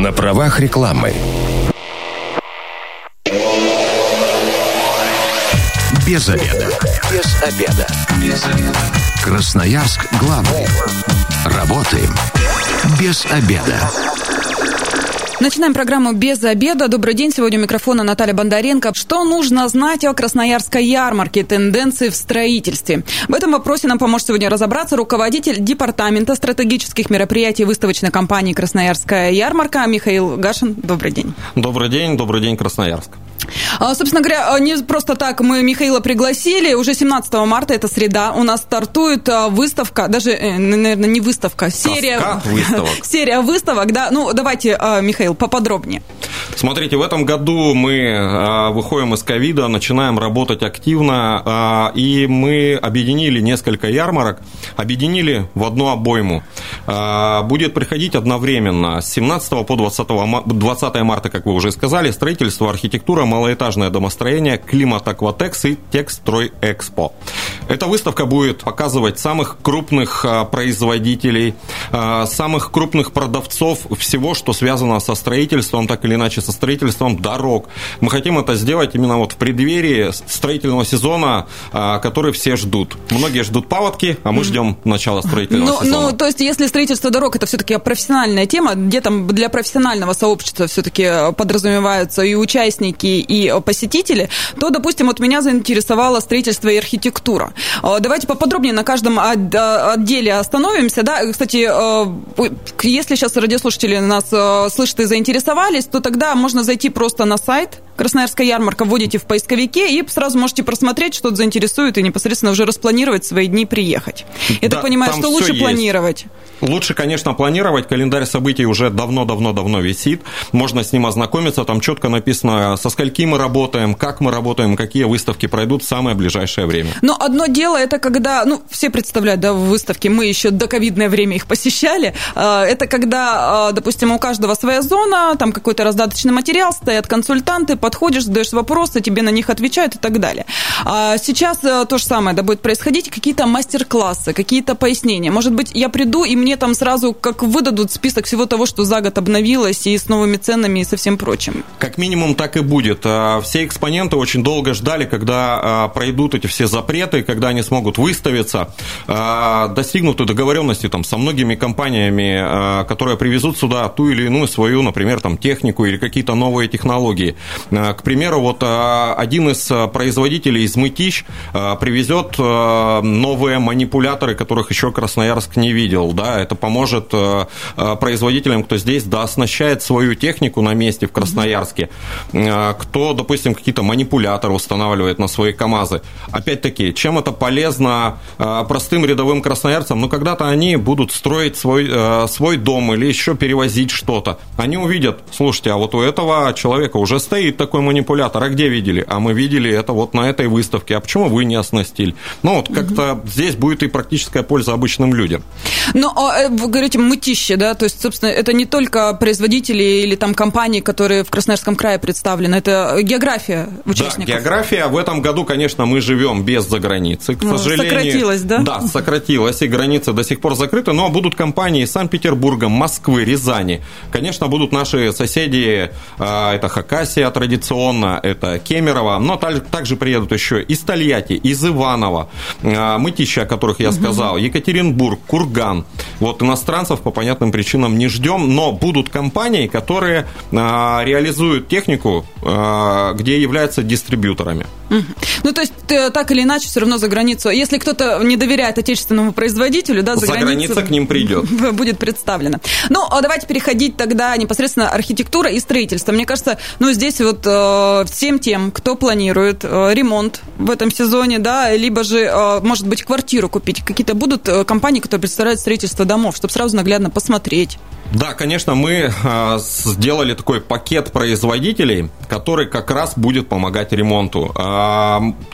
на правах рекламы. Без обеда. Без обеда. Без обеда. Красноярск главный. Работаем без обеда. Начинаем программу «Без обеда». Добрый день. Сегодня у микрофона Наталья Бондаренко. Что нужно знать о Красноярской ярмарке? Тенденции в строительстве. В этом вопросе нам поможет сегодня разобраться руководитель департамента стратегических мероприятий выставочной компании «Красноярская ярмарка» Михаил Гашин. Добрый день. Добрый день. Добрый день, Красноярск. Собственно говоря, не просто так мы Михаила пригласили. Уже 17 марта, это среда, у нас стартует выставка, даже, наверное, не выставка, серия выставок. Да. Ну, давайте, Михаил, поподробнее. Смотрите, в этом году мы выходим из ковида, начинаем работать активно, и мы объединили несколько ярмарок, объединили в одну обойму. Будет приходить одновременно с 17 по 20 марта, как вы уже сказали, строительство, архитектура, малоэтажное домостроение, климат-акватекс и ТехСтройЭкспо. Эта выставка будет показывать самых крупных производителей, самых крупных продавцов всего, что связано со строительством, так или иначе со строительством дорог. Мы хотим это сделать именно вот в преддверии строительного сезона, который все ждут. Многие ждут паводки, а мы ждем начала строительного сезона. Ну, то есть, если строительство дорог – это все-таки профессиональная тема, где там для профессионального сообщества все-таки подразумеваются и участники, и посетители, то, допустим, вот меня заинтересовало строительство и архитектура. Давайте поподробнее на каждом отделе остановимся. Да? Кстати, если сейчас радиослушатели нас слышат и заинтересовались, то тогда можно зайти просто на сайт «Красноярская ярмарка», вводите в поисковике и сразу можете просмотреть, что-то заинтересует, и непосредственно уже распланировать свои дни, приехать. Я так понимаю, что лучше планировать? Лучше, конечно, планировать. Календарь событий уже давно висит. Можно с ним ознакомиться. Там четко написано, со скольки мы работаем, как мы работаем, какие выставки пройдут в самое ближайшее время. Но одно дело, это когда... Ну, все представляют, да, выставки. Мы еще до ковидное время их посещали. Это когда, допустим, у каждого своя зона, там какой-то раздаточный материал, стоят консультанты, подходишь, задаешь вопросы, тебе на них отвечают и так далее. А сейчас то же самое, да, будет происходить. Какие-то мастер-классы, какие-то пояснения. Может быть, я приду, и мне там сразу как выдадут список всего того, что за год обновилось, и с новыми ценами, и со всем прочим. Как минимум, так и будет. Все экспоненты очень долго ждали, когда пройдут эти все запреты, когда они смогут выставиться. Достигнуты договоренности там со многими компаниями, которые привезут сюда ту или иную свою, например, там, технику или какие-то новые технологии. К примеру, вот один из производителей из Мытищ привезет новые манипуляторы, которых еще Красноярск не видел. Да? Это поможет производителям, кто здесь дооснащает свою технику на месте в Красноярске, кто, допустим, какие-то манипуляторы устанавливает на свои КАМАЗы. Опять-таки, чем это полезно простым рядовым красноярцам? Ну, когда-то они будут строить свой дом или еще перевозить что-то. Они увидят, слушайте, а вот у этого человека уже стоит такой манипулятор, а где видели? А мы видели это вот на этой выставке. А почему вы не оснастили? Ну, вот как-то здесь будет и практическая польза обычным людям. Ну, вы говорите, Мытищи, да? То есть, собственно, это не только производители или там компании, которые в Красноярском крае представлены. Это география участников. Да, география. В этом году, конечно, мы живем без заграницы. К сожалению, сократилась, да? Да, сократилась, и границы до сих пор закрыты. Но будут компании из Санкт-Петербурга, Москвы, Рязани. Конечно, будут наши соседи. Это Хакасия традиционно, это Кемерово. Но также приедут еще из Тольятти, из Иваново, Мытищи, о которых я сказал, Екатеринбург, Курган. Вот иностранцев по понятным причинам не ждем, но будут компании, которые реализуют технику, где являются дистрибьюторами. Ну, то есть, так или иначе, все равно за границу. Если кто-то не доверяет отечественному производителю, да, за граница к ним придет. Будет представлено. Ну, давайте переходить тогда непосредственно архитектура и строительство. Мне кажется, ну, здесь вот всем тем, кто планирует ремонт в этом сезоне, да, либо же, может быть, квартиру купить. Какие-то будут компании, которые представляют строительство домов, чтобы сразу наглядно посмотреть. Да, конечно, мы сделали такой пакет производителей, который как раз будет помогать ремонту.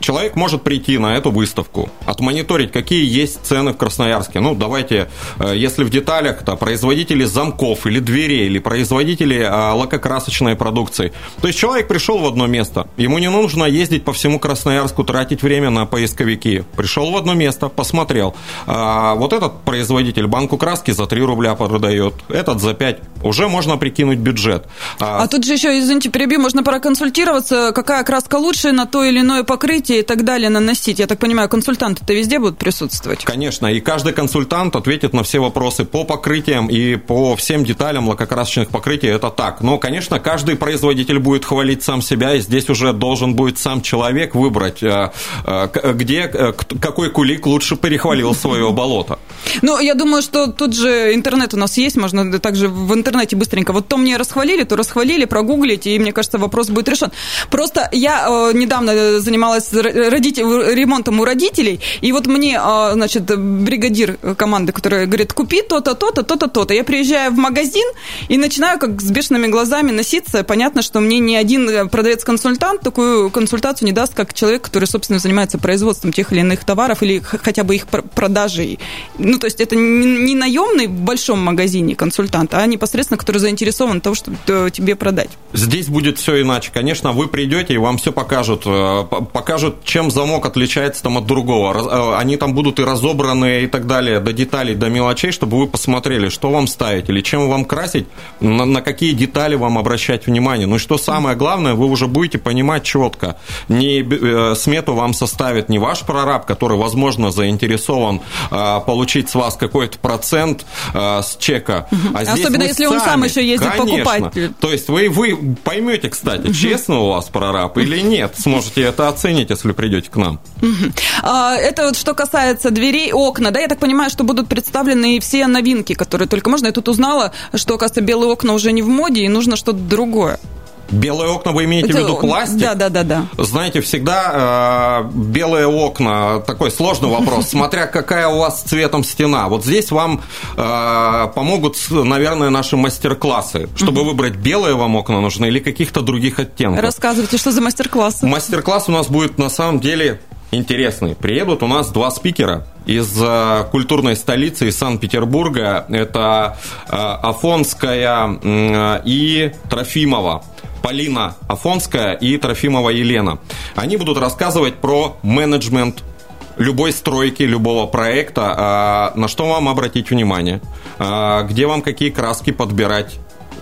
человек может прийти на эту выставку, отмониторить, какие есть цены в Красноярске. Ну, давайте, если в деталях, то производители замков или дверей, или производители лакокрасочной продукции. То есть человек пришел в одно место, ему не нужно ездить по всему Красноярску, тратить время на поисковики. Пришел в одно место, посмотрел. Вот этот производитель банку краски за 3 рубля продает, этот за 5. Уже можно прикинуть бюджет. А тут же еще, извините, перебью, можно проконсультироваться, какая краска лучше на то или иное покрытие и так далее наносить. Я так понимаю, консультанты-то везде будут присутствовать? Конечно, и каждый консультант ответит на все вопросы по покрытиям и по всем деталям лакокрасочных покрытий, это так. Но, конечно, каждый производитель будет хвалить сам себя, и здесь уже должен будет сам человек выбрать, где, какой кулик лучше перехвалил своего болота. Ну, я думаю, что тут же интернет у нас есть, можно также в интернете быстренько. Вот то мне расхвалили, то расхвалили, прогуглить, и, мне кажется, вопрос будет решен. Просто я недавно занималась ремонтом у родителей, и вот мне, значит, бригадир команды, который говорит, купи то-то, то-то, то-то, то-то. Я приезжаю в магазин и начинаю как с бешеными глазами носиться. Понятно, что мне ни один продавец-консультант такую консультацию не даст, как человек, который, собственно, занимается производством тех или иных товаров или хотя бы их продажей. Ну, то есть это не наемный в большом магазине консультант, а непосредственно, который заинтересован в том, чтобы тебе продать. Здесь будет все иначе. Конечно, вы придете и вам все покажут. Покажут, чем замок отличается там от другого. Они там будут и разобраны и так далее, до деталей, до мелочей, чтобы вы посмотрели, что вам ставить или чем вам красить, на какие детали вам обращать внимание. Ну и что самое главное, вы уже будете понимать четко. Не смету вам составит не ваш прораб, который, возможно, заинтересован получить с вас какой-то процент с чека. А особенно, если он сам еще ездит покупать. То есть вы поймете, кстати, честно у вас прораб или нет. Сможете это оценить, если придете к нам. Это вот что касается дверей, окна. Да, я так понимаю, что будут представлены все новинки, которые только можно. Я тут узнала, что, оказывается, белые окна уже не в моде, и нужно что-то другое. Белые окна, вы имеете в виду пластик? Да. Знаете, всегда белые окна, такой сложный вопрос, смотря какая у вас цветом стена. Вот здесь вам помогут, наверное, наши мастер-классы, чтобы выбрать, белые вам окна нужны или каких-то других оттенков. Рассказывайте, что за мастер-классы? Мастер-класс у нас будет, на самом деле, интересный. Приедут у нас 2 спикера из культурной столицы, из Санкт-Петербурга. Это Афонская и Трофимова. Полина Афонская и Трофимова Елена. Они будут рассказывать про менеджмент любой стройки, любого проекта, на что вам обратить внимание, где вам какие краски подбирать,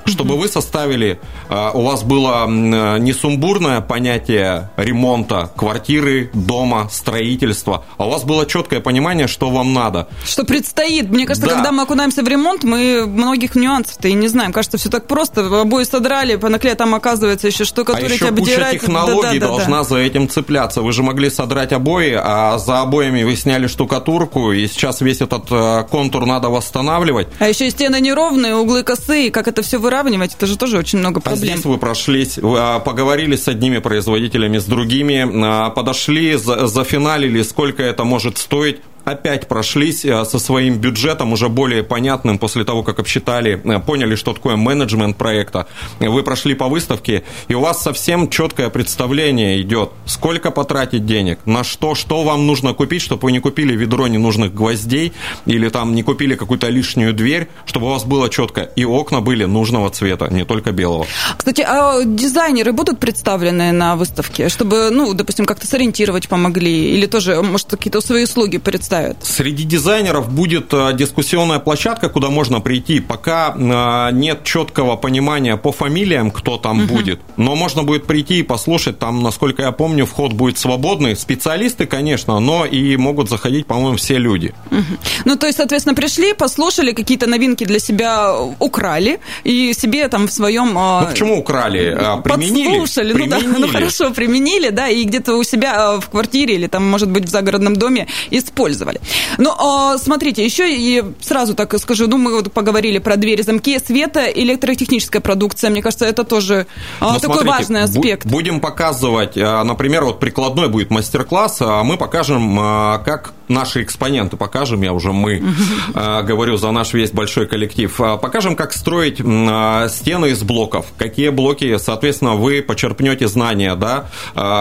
чтобы вы составили, у вас было несумбурное понятие ремонта квартиры, дома, строительства, а у вас было четкое понимание, что вам надо. Что предстоит. Мне кажется, да. Когда мы окунаемся в ремонт, мы многих нюансов-то и не знаем. Кажется, все так просто. Обои содрали, понаклея, там оказывается еще штукатурить, обдирать. А еще куча технологий должна за этим цепляться. Вы же могли содрать обои, а за обоями вы сняли штукатурку, и сейчас весь этот контур надо восстанавливать. А еще и стены неровные, углы косые, как это все выражается. Это же тоже очень много проблем. А здесь вы прошлись, поговорили с одними производителями, с другими, подошли, зафиналили, сколько это может стоить. Опять прошлись со своим бюджетом, уже более понятным, после того, как обсчитали, поняли, что такое менеджмент проекта. Вы прошли по выставке, и у вас совсем четкое представление идет, сколько потратить денег, на что вам нужно купить, чтобы вы не купили ведро ненужных гвоздей или там не купили какую-то лишнюю дверь, чтобы у вас было четко. И окна были нужного цвета, не только белого. Кстати, а дизайнеры будут представлены на выставке, чтобы, допустим, как-то сориентировать помогли? Или тоже, может, какие-то свои услуги представить? Среди дизайнеров будет дискуссионная площадка, куда можно прийти. Пока нет четкого понимания по фамилиям, кто там будет. Но можно будет прийти и послушать. Там, насколько я помню, вход будет свободный. Специалисты, конечно, но и могут заходить, по-моему, все люди. Ну, то есть, соответственно, пришли, послушали, какие-то новинки для себя украли и себе там в своем... Ну, почему украли? Подслушали. Применили. Применили, да, и где-то у себя в квартире или там, может быть, в загородном доме использовали. Но смотрите, еще и сразу так скажу, мы вот поговорили про двери, замки, света, электротехническая продукция, мне кажется, это тоже такой важный аспект. Будем показывать, например, вот прикладной будет мастер-класс, мы покажем, как наши экспоненты покажем, я уже мы говорю за наш весь большой коллектив, покажем, как строить стены из блоков, какие блоки, соответственно, вы почерпнете знания, да,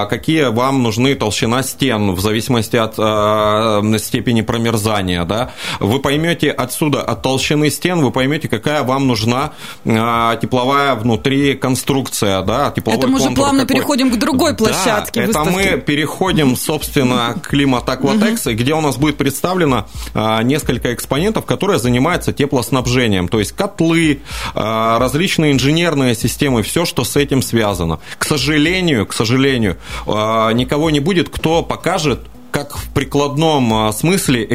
какие вам нужны толщина стен в зависимости от степени промерзания, да, вы поймете отсюда, от толщины стен, вы поймете, какая вам нужна тепловая внутри конструкция, да, тепловой контур. Это мы уже плавно какой. Переходим к другой площадке, да, выставки. Это мы переходим, собственно, к климат-акватекс, где у нас будет представлено несколько экспонентов, которые занимаются теплоснабжением, то есть котлы, различные инженерные системы, все, что с этим связано. К сожалению, никого не будет, кто покажет, как в прикладном смысле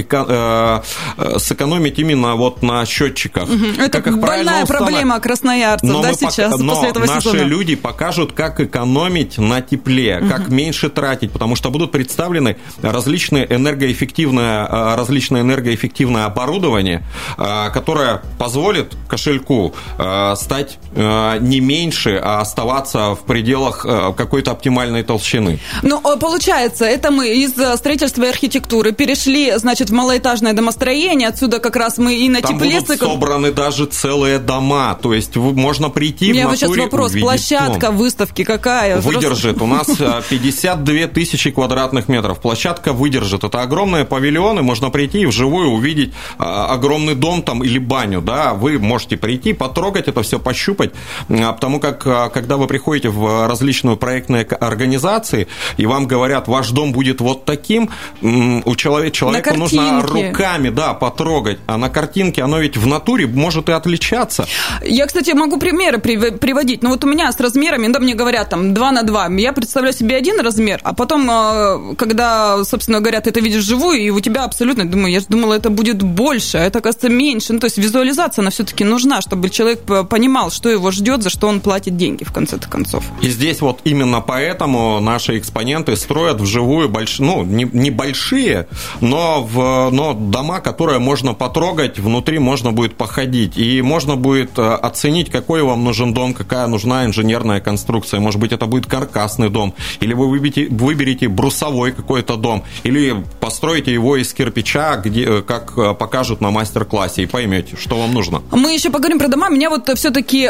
сэкономить именно вот на счетчиках. Это как больная проблема красноярцев, да, сейчас, после этого сезона. Но наши люди покажут, как экономить на тепле, как меньше тратить, потому что будут представлены различное энергоэффективное оборудование, которое позволит кошельку стать не меньше, а оставаться в пределах какой-то оптимальной толщины. Ну, получается, это мы из строительства и архитектуры перешли, значит, в малоэтажное домостроение, отсюда как раз мы и на там тепле... Там будут собраны даже целые дома, то есть можно прийти в натуре... У меня вот сейчас вопрос, площадка выставки какая? Выдержит, у нас 52 тысячи квадратных метров, площадка выдержит, это огромные павильоны, можно прийти и вживую увидеть огромный дом там или баню, да, вы можете прийти, потрогать это все, пощупать, потому как, когда вы приходите в различные проектные организации, и вам говорят, ваш дом будет вот таким, человеку нужно руками, да, потрогать, а на картинке оно ведь в натуре может и отличаться. Я, кстати, могу примеры приводить, но вот у меня с размерами, да, мне говорят, там, 2 на 2, я представляю себе один размер, а потом, когда, собственно говоря, ты это видишь вживую, и у тебя абсолютно, думаю, я же думала, это будет больше, а это, оказывается, меньше, ну, то есть визуализация, она все-таки нужна, чтобы человек понимал, что его ждет, за что он платит деньги, в конце-то концов. И здесь вот именно поэтому наши экспоненты строят вживую небольшие, но дома, которые можно потрогать, внутри можно будет походить, и можно будет оценить, какой вам нужен дом, какая нужна инженерная конструкция. Может быть, это будет каркасный дом, или вы выберете брусовой какой-то дом, или построите его из кирпича, как покажут на мастер-классе, и поймете, что вам нужно. Мы еще поговорим про дома. Меня вот все-таки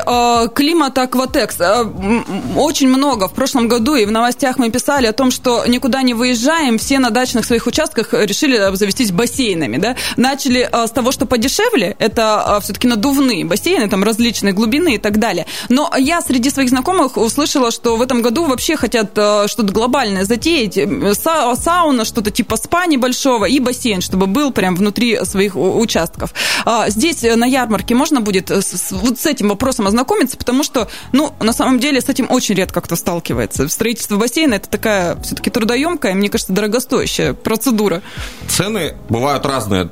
климат-акватекс очень много. В прошлом году и в новостях мы писали о том, что никуда не выезжаем, все на дачных своих участках решили завестись бассейнами, да? Начали с того, что подешевле, это все-таки надувные бассейны, там различные глубины и так далее. Но я среди своих знакомых услышала, что в этом году вообще хотят что-то глобальное затеять, сауна, что-то типа спа небольшого и бассейн, чтобы был прям внутри своих участков. Здесь на ярмарке можно будет вот с этим вопросом ознакомиться, потому что, ну, на самом деле с этим очень редко кто сталкивается. Строительство бассейна — это такая все-таки трудоемкая, мне кажется, дорогостоящая процедура. Цены бывают разные.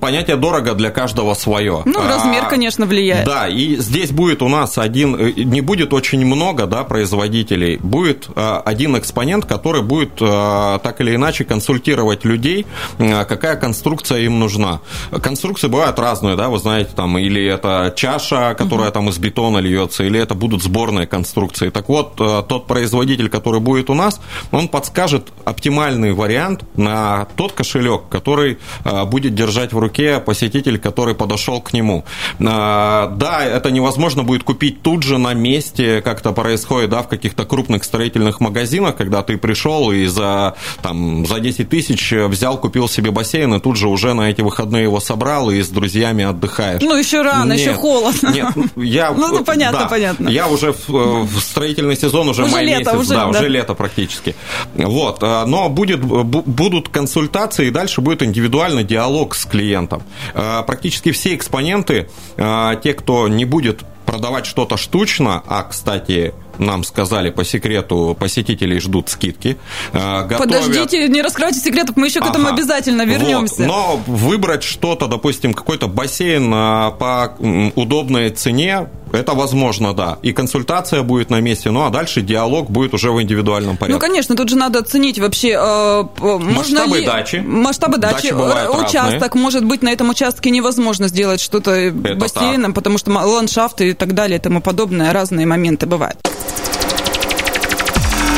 Понятие «дорого» для каждого свое. Ну, размер, конечно, влияет. Да, и здесь будет у нас не будет очень много, да, производителей, будет один экспонент, который будет так или иначе консультировать людей, какая конструкция им нужна. Конструкции бывают разные, да, вы знаете, там, или это чаша, которая там из бетона льется, или это будут сборные конструкции. Так вот, тот производитель, который будет у нас, он подскажет оптимально вариант на тот кошелек, который будет держать в руке посетитель, который подошел к нему. Да, это невозможно будет купить тут же на месте, как-то происходит, да, в каких-то крупных строительных магазинах, когда ты пришел и за 10 тысяч взял, купил себе бассейн и тут же уже на эти выходные его собрал и с друзьями отдыхаешь. Ну, еще рано, нет, еще холодно. Нет, понятно. Я уже в строительный сезон, уже май месяц, уже лето практически. Вот, но будут консультации, и дальше будет индивидуальный диалог с клиентом. Практически все экспоненты, те, кто не будет продавать что-то штучно, а, кстати, нам сказали по секрету, посетителей ждут скидки. Подождите, не раскрывайте секретов, мы еще к этому обязательно вернемся. Вот. Но выбрать что-то, допустим, какой-то бассейн по удобной цене, это возможно, да. И консультация будет на месте, ну а дальше диалог будет уже в индивидуальном порядке. Ну, конечно, тут же надо оценить вообще... Масштабы дачи. Участок, может быть, на этом участке невозможно сделать что-то бассейном, потому что ландшафты и так далее и тому подобное, разные моменты бывают.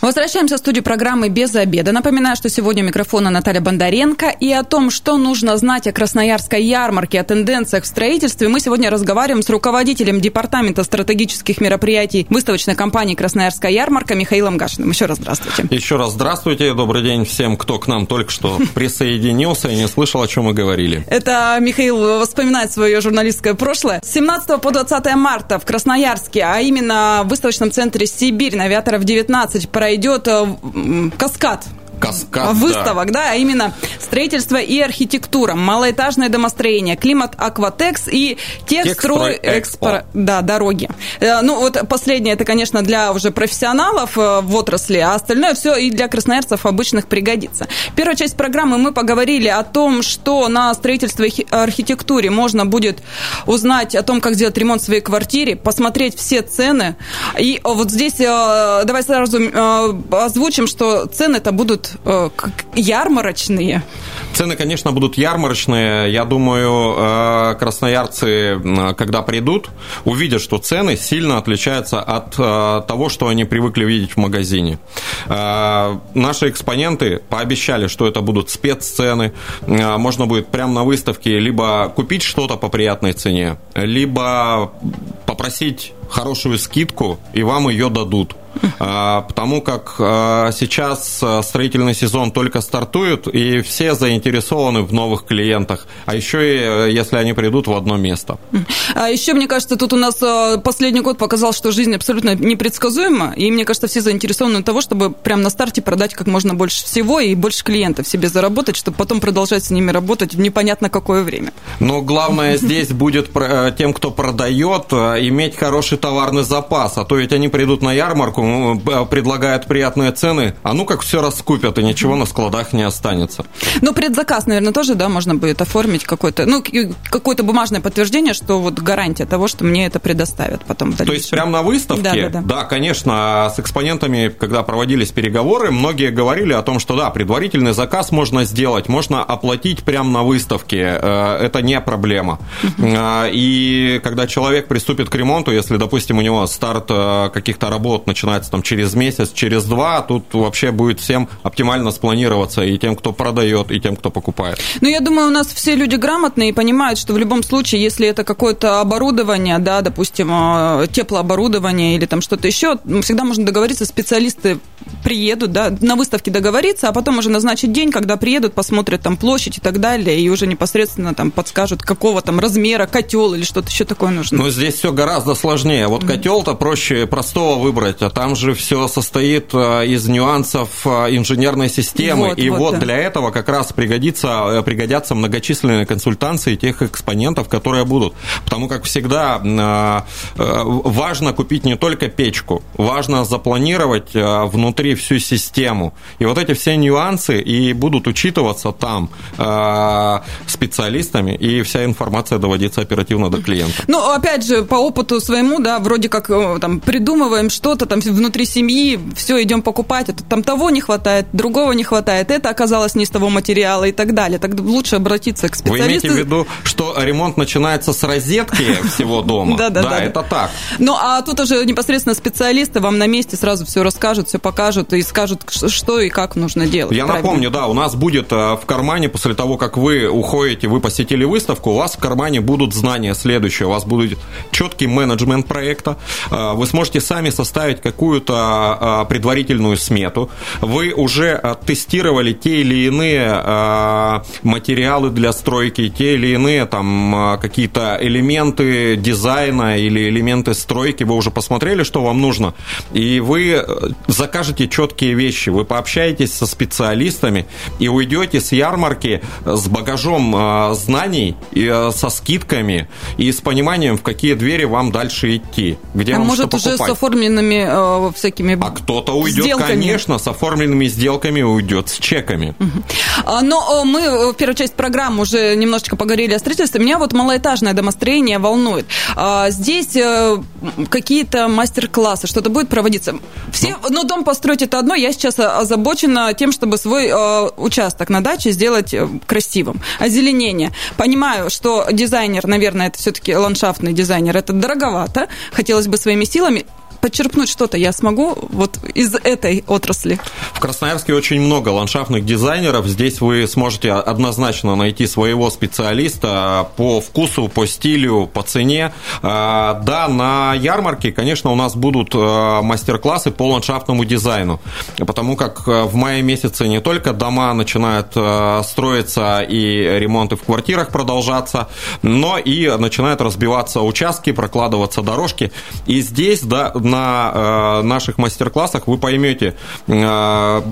Возвращаемся в студию программы «Без обеда». Напоминаю, что сегодня у микрофона Наталья Бондаренко. И о том, что нужно знать о Красноярской ярмарке, о тенденциях в строительстве, мы сегодня разговариваем с руководителем Департамента стратегических мероприятий выставочной компании «Красноярская ярмарка» Михаилом Гашиным. Еще раз здравствуйте. Еще раз здравствуйте. Добрый день всем, кто к нам только что присоединился и не слышал, о чем мы говорили. Это Михаил вспоминает свое журналистское прошлое. С 17 по 20 марта в Красноярске, а именно в выставочном центре «Сибирь» на Авиаторов 19, идет каскад выставок, да, а именно строительство и архитектура, малоэтажное домостроение, климат-акватекс и ТехСтройЭкспо, да, дороги. Ну, вот последнее, это, конечно, для уже профессионалов в отрасли, а остальное все и для красноярцев обычных пригодится. В первой части программы мы поговорили о том, что на строительстве и архитектуре можно будет узнать о том, как сделать ремонт в своей квартире, посмотреть все цены. И вот здесь давай сразу озвучим, что цены-то будут ярмарочные. Цены, конечно, будут ярмарочные. Я думаю, красноярцы, когда придут, увидят, что цены сильно отличаются от того, что они привыкли видеть в магазине. Наши экспоненты пообещали, что это будут спеццены. Можно будет прямо на выставке либо купить что-то по приятной цене, либо попросить хорошую скидку, и вам ее дадут. Потому как сейчас строительный сезон только стартует, и все заинтересованы в новых клиентах, а еще и если они придут в одно место. А еще, мне кажется, тут у нас последний год показал, что жизнь абсолютно непредсказуема, и, мне кажется, все заинтересованы в том, чтобы прямо на старте продать как можно больше всего и больше клиентов себе заработать, чтобы потом продолжать с ними работать в непонятно какое время. Но главное здесь будет тем, кто продает, иметь хороший товарный запас, а то ведь они придут на ярмарку, предлагают приятные цены, а ну как все раскупят, и ничего на складах не останется. Ну, предзаказ, наверное, тоже, да, можно будет оформить какой-то, ну, какое-то бумажное подтверждение, что вот гарантия того, что мне это предоставят потом. То есть прямо на выставке? Да, конечно, с экспонентами, когда проводились переговоры, многие говорили о том, что да, предварительный заказ можно сделать, можно оплатить прямо на выставке, это не проблема. И когда человек приступит к ремонту, если, допустим, у него старт каких-то работ начинается там через месяц, через два, тут вообще будет всем оптимально спланироваться и тем, кто продает, и тем, кто покупает. Ну, я думаю, у нас все люди грамотные и понимают, что в любом случае, если это какое-то оборудование, да, допустим, теплооборудование или там что-то еще, всегда можно договориться, специалисты приедут, да, на выставке договориться, а потом уже назначить день, когда приедут, посмотрят там площадь и так далее, и уже непосредственно там подскажут, какого там размера котел или что-то еще такое нужно. Но здесь все гораздо сложнее. Вот котел-то проще простого выбрать, а там же все состоит из нюансов инженерной системы, и для этого как раз пригодятся многочисленные консультации тех экспонентов, которые будут. Потому как всегда важно купить не только печку, важно запланировать внутри всю систему. И вот эти все нюансы и будут учитываться там специалистами, и вся информация доводится оперативно до клиента. Ну, опять же, по опыту своему, да, вроде как там придумываем что-то там внутри семьи, все, идем покупать, это, там того не хватает, другого не хватает, это оказалось не из того материала и так далее. Так лучше обратиться к специалисту. Вы имеете в виду, что ремонт начинается с розетки всего дома? Да, это так. Ну, а тут уже непосредственно специалисты вам на месте сразу все расскажут, все покажут и скажут, что и как нужно делать. Я напомню, да, у нас будет в кармане, после того, как вы уходите, вы посетили выставку, у вас в кармане будут знания следующие, у вас будет четкий менеджмент проекта, вы сможете сами составить какую-то предварительную смету, вы уже тестировали те или иные материалы для стройки, те или иные там какие-то элементы дизайна или элементы стройки, вы уже посмотрели, что вам нужно, и вы закажете четкие вещи, вы пообщаетесь со специалистами и уйдете с ярмарки с багажом знаний, со скидками и с пониманием, в какие двери вам дальше идти, где вам что покупать. А может, уже с оформленными всякими сделками. А кто-то уйдет, конечно, с оформленными сделками, уйдет с чеками. Но мы в первой части программы уже немножечко поговорили о строительстве. Меня вот малоэтажное домостроение волнует. Здесь какие-то мастер-классы, что-то будет проводиться. Все, но дом построить — это одно. Я сейчас озабочена тем, чтобы свой участок на даче сделать красивым. Озеленение. Понимаю, что дизайнер, наверное, это все-таки ландшафтный дизайнер, это дороговато. Хотелось бы своими силами подчеркнуть что-то. Я смогу вот из этой отрасли. В Красноярске очень много ландшафтных дизайнеров. Здесь вы сможете однозначно найти своего специалиста по вкусу, по стилю, по цене. Да, на ярмарке, конечно, у нас будут мастер-классы по ландшафтному дизайну, потому как в мае месяце не только дома начинают строиться и ремонты в квартирах продолжаться, но и начинают разбиваться участки, прокладываться дорожки. И здесь, да, на наших мастер-классах вы поймете, что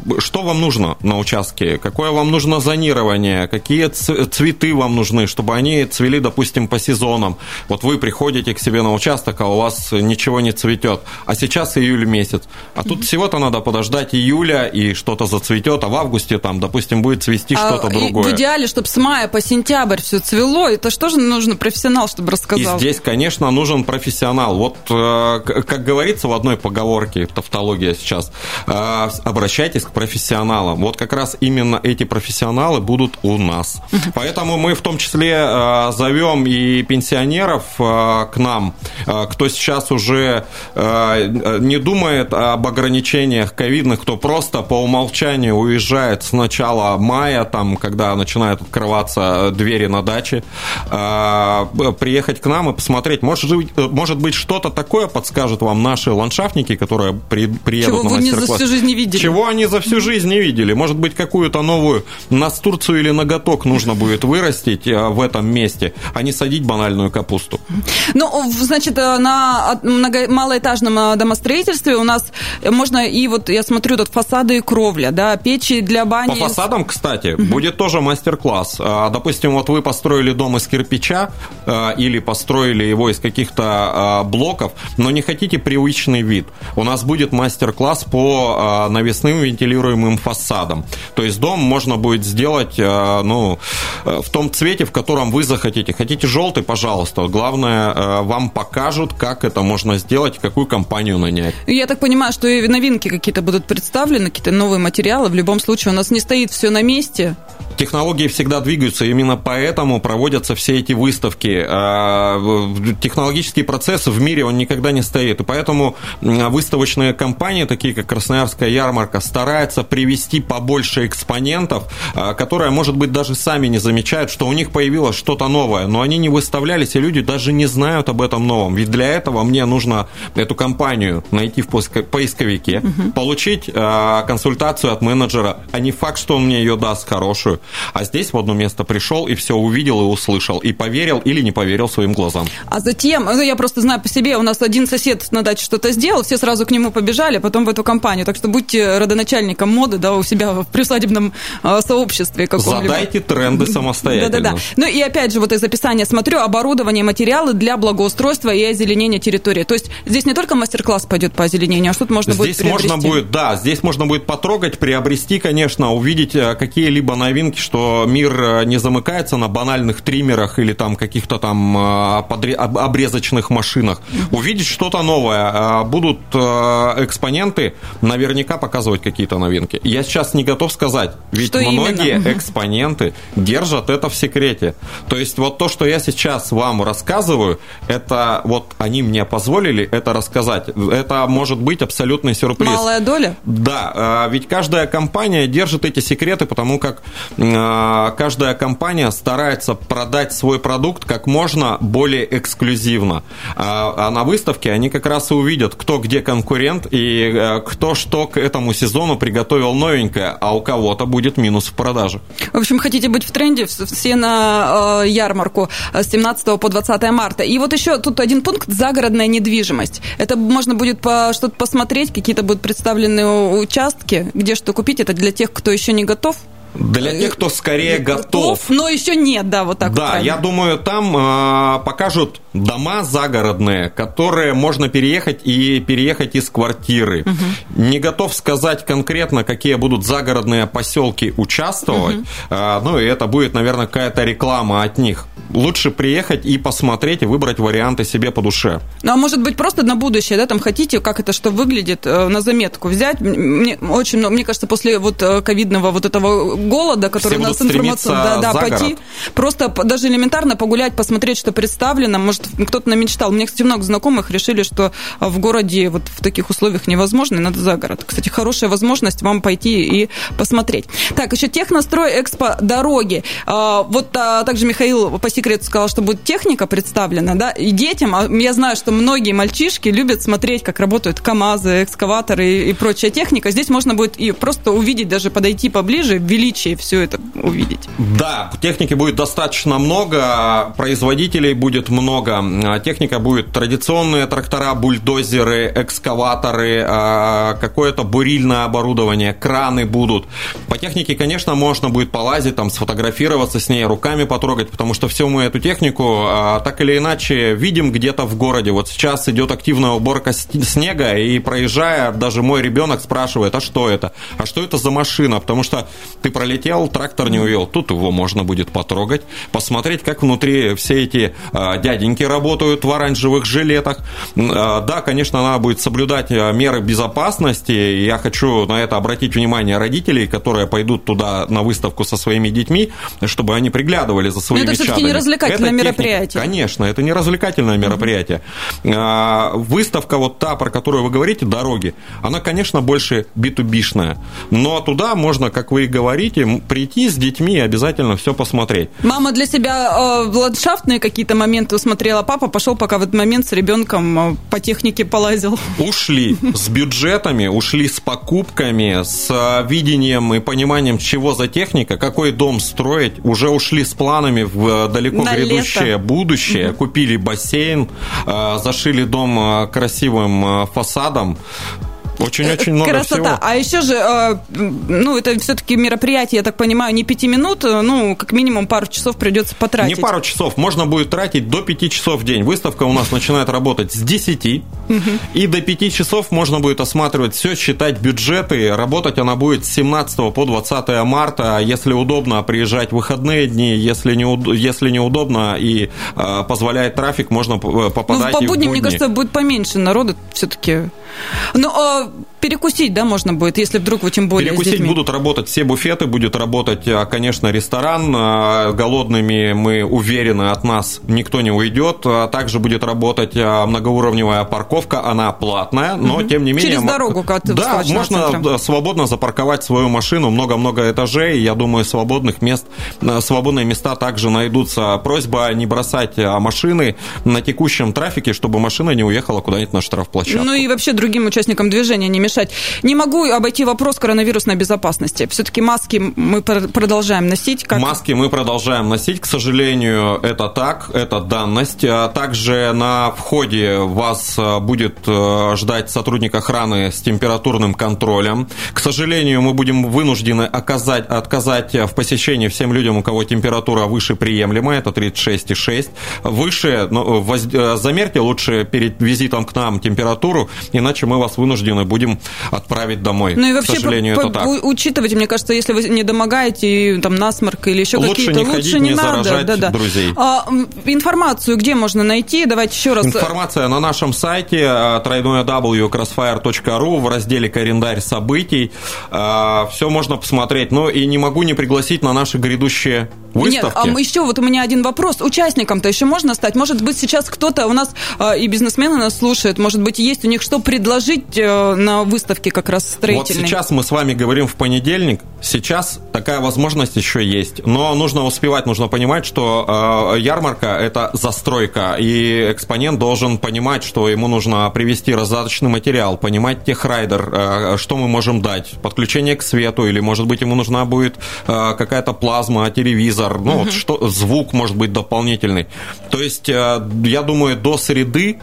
вам нужно на участке, какое вам нужно зонирование, какие цветы вам нужны, чтобы они цвели, допустим, по сезонам. Вот вы приходите к себе на участок, а у вас ничего не цветет. А сейчас июль месяц. А тут всего-то надо подождать июля, и что-то зацветет, а в августе там, допустим, будет цвести что-то другое. В идеале, чтобы с мая по сентябрь все цвело, это что же нужно профессионал, чтобы рассказал? И здесь, конечно, нужен профессионал. Вот, как говорится, в одной поговорке, тавтология сейчас, обращайтесь к профессионалам. Вот как раз именно эти профессионалы будут у нас. Поэтому мы в том числе зовем и пенсионеров к нам, кто сейчас уже не думает об ограничениях ковидных, кто просто по умолчанию уезжает с начала мая, там, когда начинают открываться двери на даче, приехать к нам и посмотреть. Может быть, что-то такое подскажет вам наши ландшафтники, которые приедут на мастер-класс. Чего вы за всю жизнь не видели. Чего они за всю жизнь не видели. Может быть, какую-то новую настурцию или ноготок нужно будет вырастить в этом месте, а не садить банальную капусту. Ну, значит, на малоэтажном домостроительстве у нас можно и вот, я смотрю, тут фасады и кровля, да, печи для бани. По фасадам, кстати, будет тоже мастер-класс. Допустим, вот вы построили дом из кирпича или построили его из каких-то блоков, но не хотите привычный вид. У нас будет мастер-класс по навесным вентилируемым фасадам. То есть дом можно будет сделать в том цвете, в котором вы захотите. Хотите желтый, пожалуйста. Главное, вам покажут, как это можно сделать, какую компанию нанять. Я так понимаю, что и новинки какие-то будут представлены, какие-то новые материалы. В любом случае у нас не стоит все на месте. Технологии всегда двигаются, именно поэтому проводятся все эти выставки. Технологический процесс в мире, он никогда не стоит. И поэтому выставочные компании, такие как Красноярская ярмарка, стараются привести побольше экспонентов, которые, может быть, даже сами не замечают, что у них появилось что-то новое. Но они не выставлялись, и люди даже не знают об этом новом. Ведь для этого мне нужно эту компанию найти в поисковике, получить консультацию от менеджера, а не факт, что он мне ее даст хорошую. А здесь в одно место пришел и все увидел и услышал, и поверил или не поверил своим глазам. А затем, я просто знаю по себе, у нас один сосед на даче что-то сделал, все сразу к нему побежали, потом в эту компанию. Так что будьте родоначальником моды, да, у себя в приусадебном сообществе каком-либо. Задайте тренды самостоятельно. Да-да-да. Ну и опять же, вот из описания смотрю, оборудование, материалы для благоустройства и озеленения территории. То есть здесь не только мастер-класс пойдет по озеленению, а что-то можно здесь будет приобрести. Можно будет, да, здесь можно будет потрогать, приобрести, конечно, увидеть какие-либо новинки, что мир не замыкается на банальных триммерах или там каких-то там обрезочных машинах. Увидеть что-то новое. Будут экспоненты наверняка показывать какие-то новинки. Я сейчас не готов сказать, ведь что многие экспоненты держат это в секрете. То есть вот то, что я сейчас вам рассказываю, это вот они мне позволили это рассказать. Это может быть абсолютный сюрприз. Малая доля? Да, ведь каждая компания держит эти секреты, потому как каждая компания старается продать свой продукт как можно более эксклюзивно. А на выставке они как раз и увидят, кто где конкурент и кто что к этому сезону приготовил новенькое, а у кого-то будет минус в продаже. В общем, хотите быть в тренде, все на ярмарку с 17 по 20 марта. И вот еще тут один пункт – загородная недвижимость. Это можно будет что-то посмотреть, какие-то будут представлены участки, где что купить. Это для тех, кто еще не готов. Для тех, кто скорее готов. Но еще нет, да, вот так. Да, вот я думаю, там покажут дома загородные, которые можно переехать и переехать из квартиры. Угу. Не готов сказать конкретно, какие будут загородные поселки участвовать. Угу. Ну, и это будет, наверное, какая-то реклама от них. Лучше приехать и посмотреть, и выбрать варианты себе по душе. Ну, а может быть, просто на будущее, да, там хотите, как это, что выглядит, на заметку взять. Мне кажется, после вот ковидного вот этого голода, который у нас информационный, да, пойти, просто даже элементарно погулять, посмотреть, что представлено. Может, кто-то намечтал. У меня, кстати, много знакомых решили, что в городе вот в таких условиях невозможно, и надо за город. Кстати, хорошая возможность вам пойти и посмотреть. Так, еще ТехСтройЭкспо дороги. Вот также Михаил по секрету сказал, что будет техника представлена, да, и детям. Я знаю, что многие мальчишки любят смотреть, как работают КАМАЗы, экскаваторы и прочая техника. Здесь можно будет и просто увидеть, даже подойти поближе, величие все это увидеть. Да, техники будет достаточно много, производителей будет много. Техника будет традиционные трактора, бульдозеры, экскаваторы, какое-то бурильное оборудование, краны будут. По технике, конечно, можно будет полазить, там, сфотографироваться с ней, руками потрогать, потому что все мы эту технику так или иначе видим где-то в городе. Вот сейчас идет активная уборка снега, и проезжая, даже мой ребенок спрашивает, а что это? А что это за машина? Потому что ты пролетел, трактор не увел, тут его можно будет потрогать, посмотреть, как внутри все эти дяденьки работают в оранжевых жилетах. Да, конечно, надо будет соблюдать меры безопасности, я хочу на это обратить внимание родителей, которые пойдут туда на выставку со своими детьми, чтобы они приглядывали за своими чадами. Это все-таки не развлекательное мероприятие. Конечно, это не развлекательное мероприятие. Выставка вот та, про которую вы говорите, дороги, она, конечно, больше B2B-шная, но туда можно, как вы и говорите, прийти с детьми и обязательно все посмотреть. Мама для себя ландшафтные какие-то моменты усмотрела, папа пошел пока в этот момент с ребенком по технике полазил. Ушли с бюджетами, ушли с покупками, с видением и пониманием, чего за техника, какой дом строить, уже ушли с планами в далеко грядущее будущее, купили бассейн, зашили дом красивым фасадом. Очень-очень много красота. Всего. А еще же, ну, это все-таки мероприятие, я так понимаю, не 5 минут, ну, как минимум пару часов придется потратить. Не пару часов, можно будет тратить до 5 часов в день. Выставка у нас начинает работать с 10, и до 5 часов можно будет осматривать все, считать бюджеты. Работать она будет с 17 по 20 марта. Если удобно, приезжать в выходные дни, если неудобно и позволяет трафик, можно попадать и в будни. По будням, мне кажется, будет поменьше народу все-таки. Но перекусить, да, можно будет, если вдруг вы тем более перекусить с детьми. Будут работать все буфеты, будет работать, конечно, ресторан. Голодными, мы уверены, от нас никто не уйдет. Также будет работать многоуровневая парковка, она платная, но, тем не менее... Через дорогу, как ты сказал, да, можно свободно запарковать свою машину, много-много этажей, я думаю, свободных мест, свободные места также найдутся. Просьба не бросать машины на текущем трафике, чтобы машина не уехала куда-нибудь на штрафплощадку. Ну и вообще другим участникам движения не мешать. Не могу обойти вопрос коронавирусной безопасности. Все-таки маски мы продолжаем носить. Как... Маски мы продолжаем носить. К сожалению, это так, это данность. Также на входе вас будет ждать сотрудник охраны с температурным контролем. К сожалению, мы будем вынуждены отказать в посещении всем людям, у кого температура выше приемлемая, это 36,6. Выше, ну, замерьте лучше перед визитом к нам температуру, иначе мы вас вынуждены будем отправить домой. Ну и вообще, к сожалению, это так. Учитывайте, мне кажется, если вы не домогаете, там, насморк или еще какие-то, лучше не надо. Заражать друзей. Информацию где можно найти? Давайте еще раз. Информация на нашем сайте www.crossfire.ru в разделе «Календарь событий». Все можно посмотреть. Ну и не могу не пригласить на наши грядущие выставки. Нет, а еще вот у меня один вопрос. Участником-то еще можно стать? Может быть, сейчас кто-то у нас, и бизнесмены нас слушают, может быть, есть у них что предложить на выставке как раз строительной? Вот сейчас мы с вами говорим в понедельник, сейчас такая возможность еще есть. Но нужно успевать, нужно понимать, что ярмарка – это застройка, и экспонент должен понимать, что ему нужно привести раздаточный материал, понимать техрайдер, что мы можем дать, подключение к свету, или, может быть, ему нужна будет какая-то плазма, телевизор, вот что, звук может быть дополнительный. То есть, я думаю, до среды,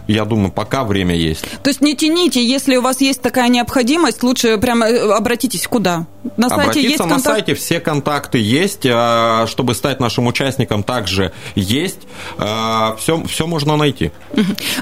пока время есть. То есть не тяните, если у вас есть такая необходимость, лучше прямо обратитесь куда? На сайте обратиться есть контакт? На сайте все контакты есть, чтобы стать нашим участником также есть, все можно найти.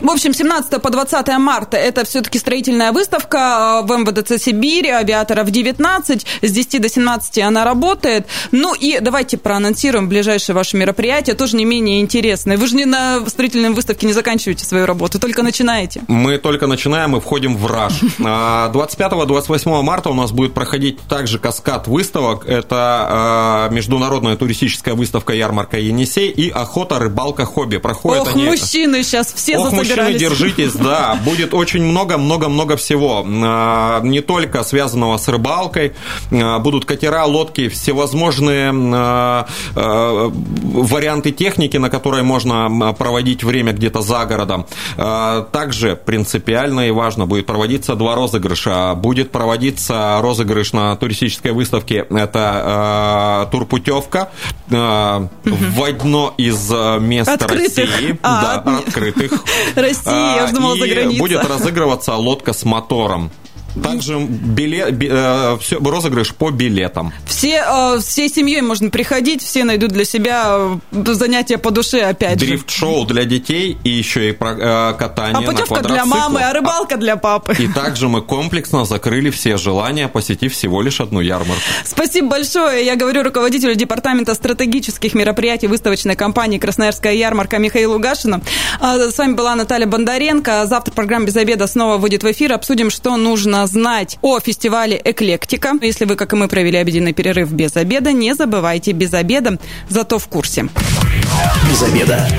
В общем, 17 по 20 марта это все-таки строительная выставка в МВДЦ Сибири, авиаторов 19, с 10 до 17 она работает. Ну и давайте проанонсируем ближайшие ваши мероприятия, тоже не менее интересные. Вы же не на строительной выставке не заканчиваете свою работу, только начинаете. Мы только начинаем и входим в раж. 25-28 марта у нас будет проходить также каскад выставок. Это международная туристическая выставка «Ярмарка Енисей» и «Охота, рыбалка, хобби». Проходят ох, они... мужчины сейчас все засобирались. Ох, мужчины, держитесь, да. Будет очень много-много-много всего. Не только связанного с рыбалкой. Будут катера, лодки, всевозможные варианты техники, на которые можно проводить время где-то за городом. Также принципиально и важно будет проводиться два розыгрыша. Будет проводиться розыгрыш на туристической выставке. Это турпутевка в одно из мест открытых. России. Да, открытых. России, я думала, за границей. И будет разыгрываться лодка с мотором. Также розыгрыш по билетам. Всей семьей можно приходить, все найдут для себя занятия по душе опять же. Дрифт-шоу для детей и еще и катание на квадроциклах. А путевка для мамы, а рыбалка для папы. И также мы комплексно закрыли все желания, посетив всего лишь одну ярмарку. Спасибо большое. Я говорю руководителю департамента стратегических мероприятий выставочной компании «Красноярская ярмарка» Михаилу Гашину. С вами была Наталья Бондаренко. Завтра программа «Без обеда» снова выйдет в эфир. Обсудим, что нужно знать о фестивале «Эклектика». Если вы, как и мы, провели обеденный перерыв без обеда, не забывайте без обеда, зато в курсе. Без обеда.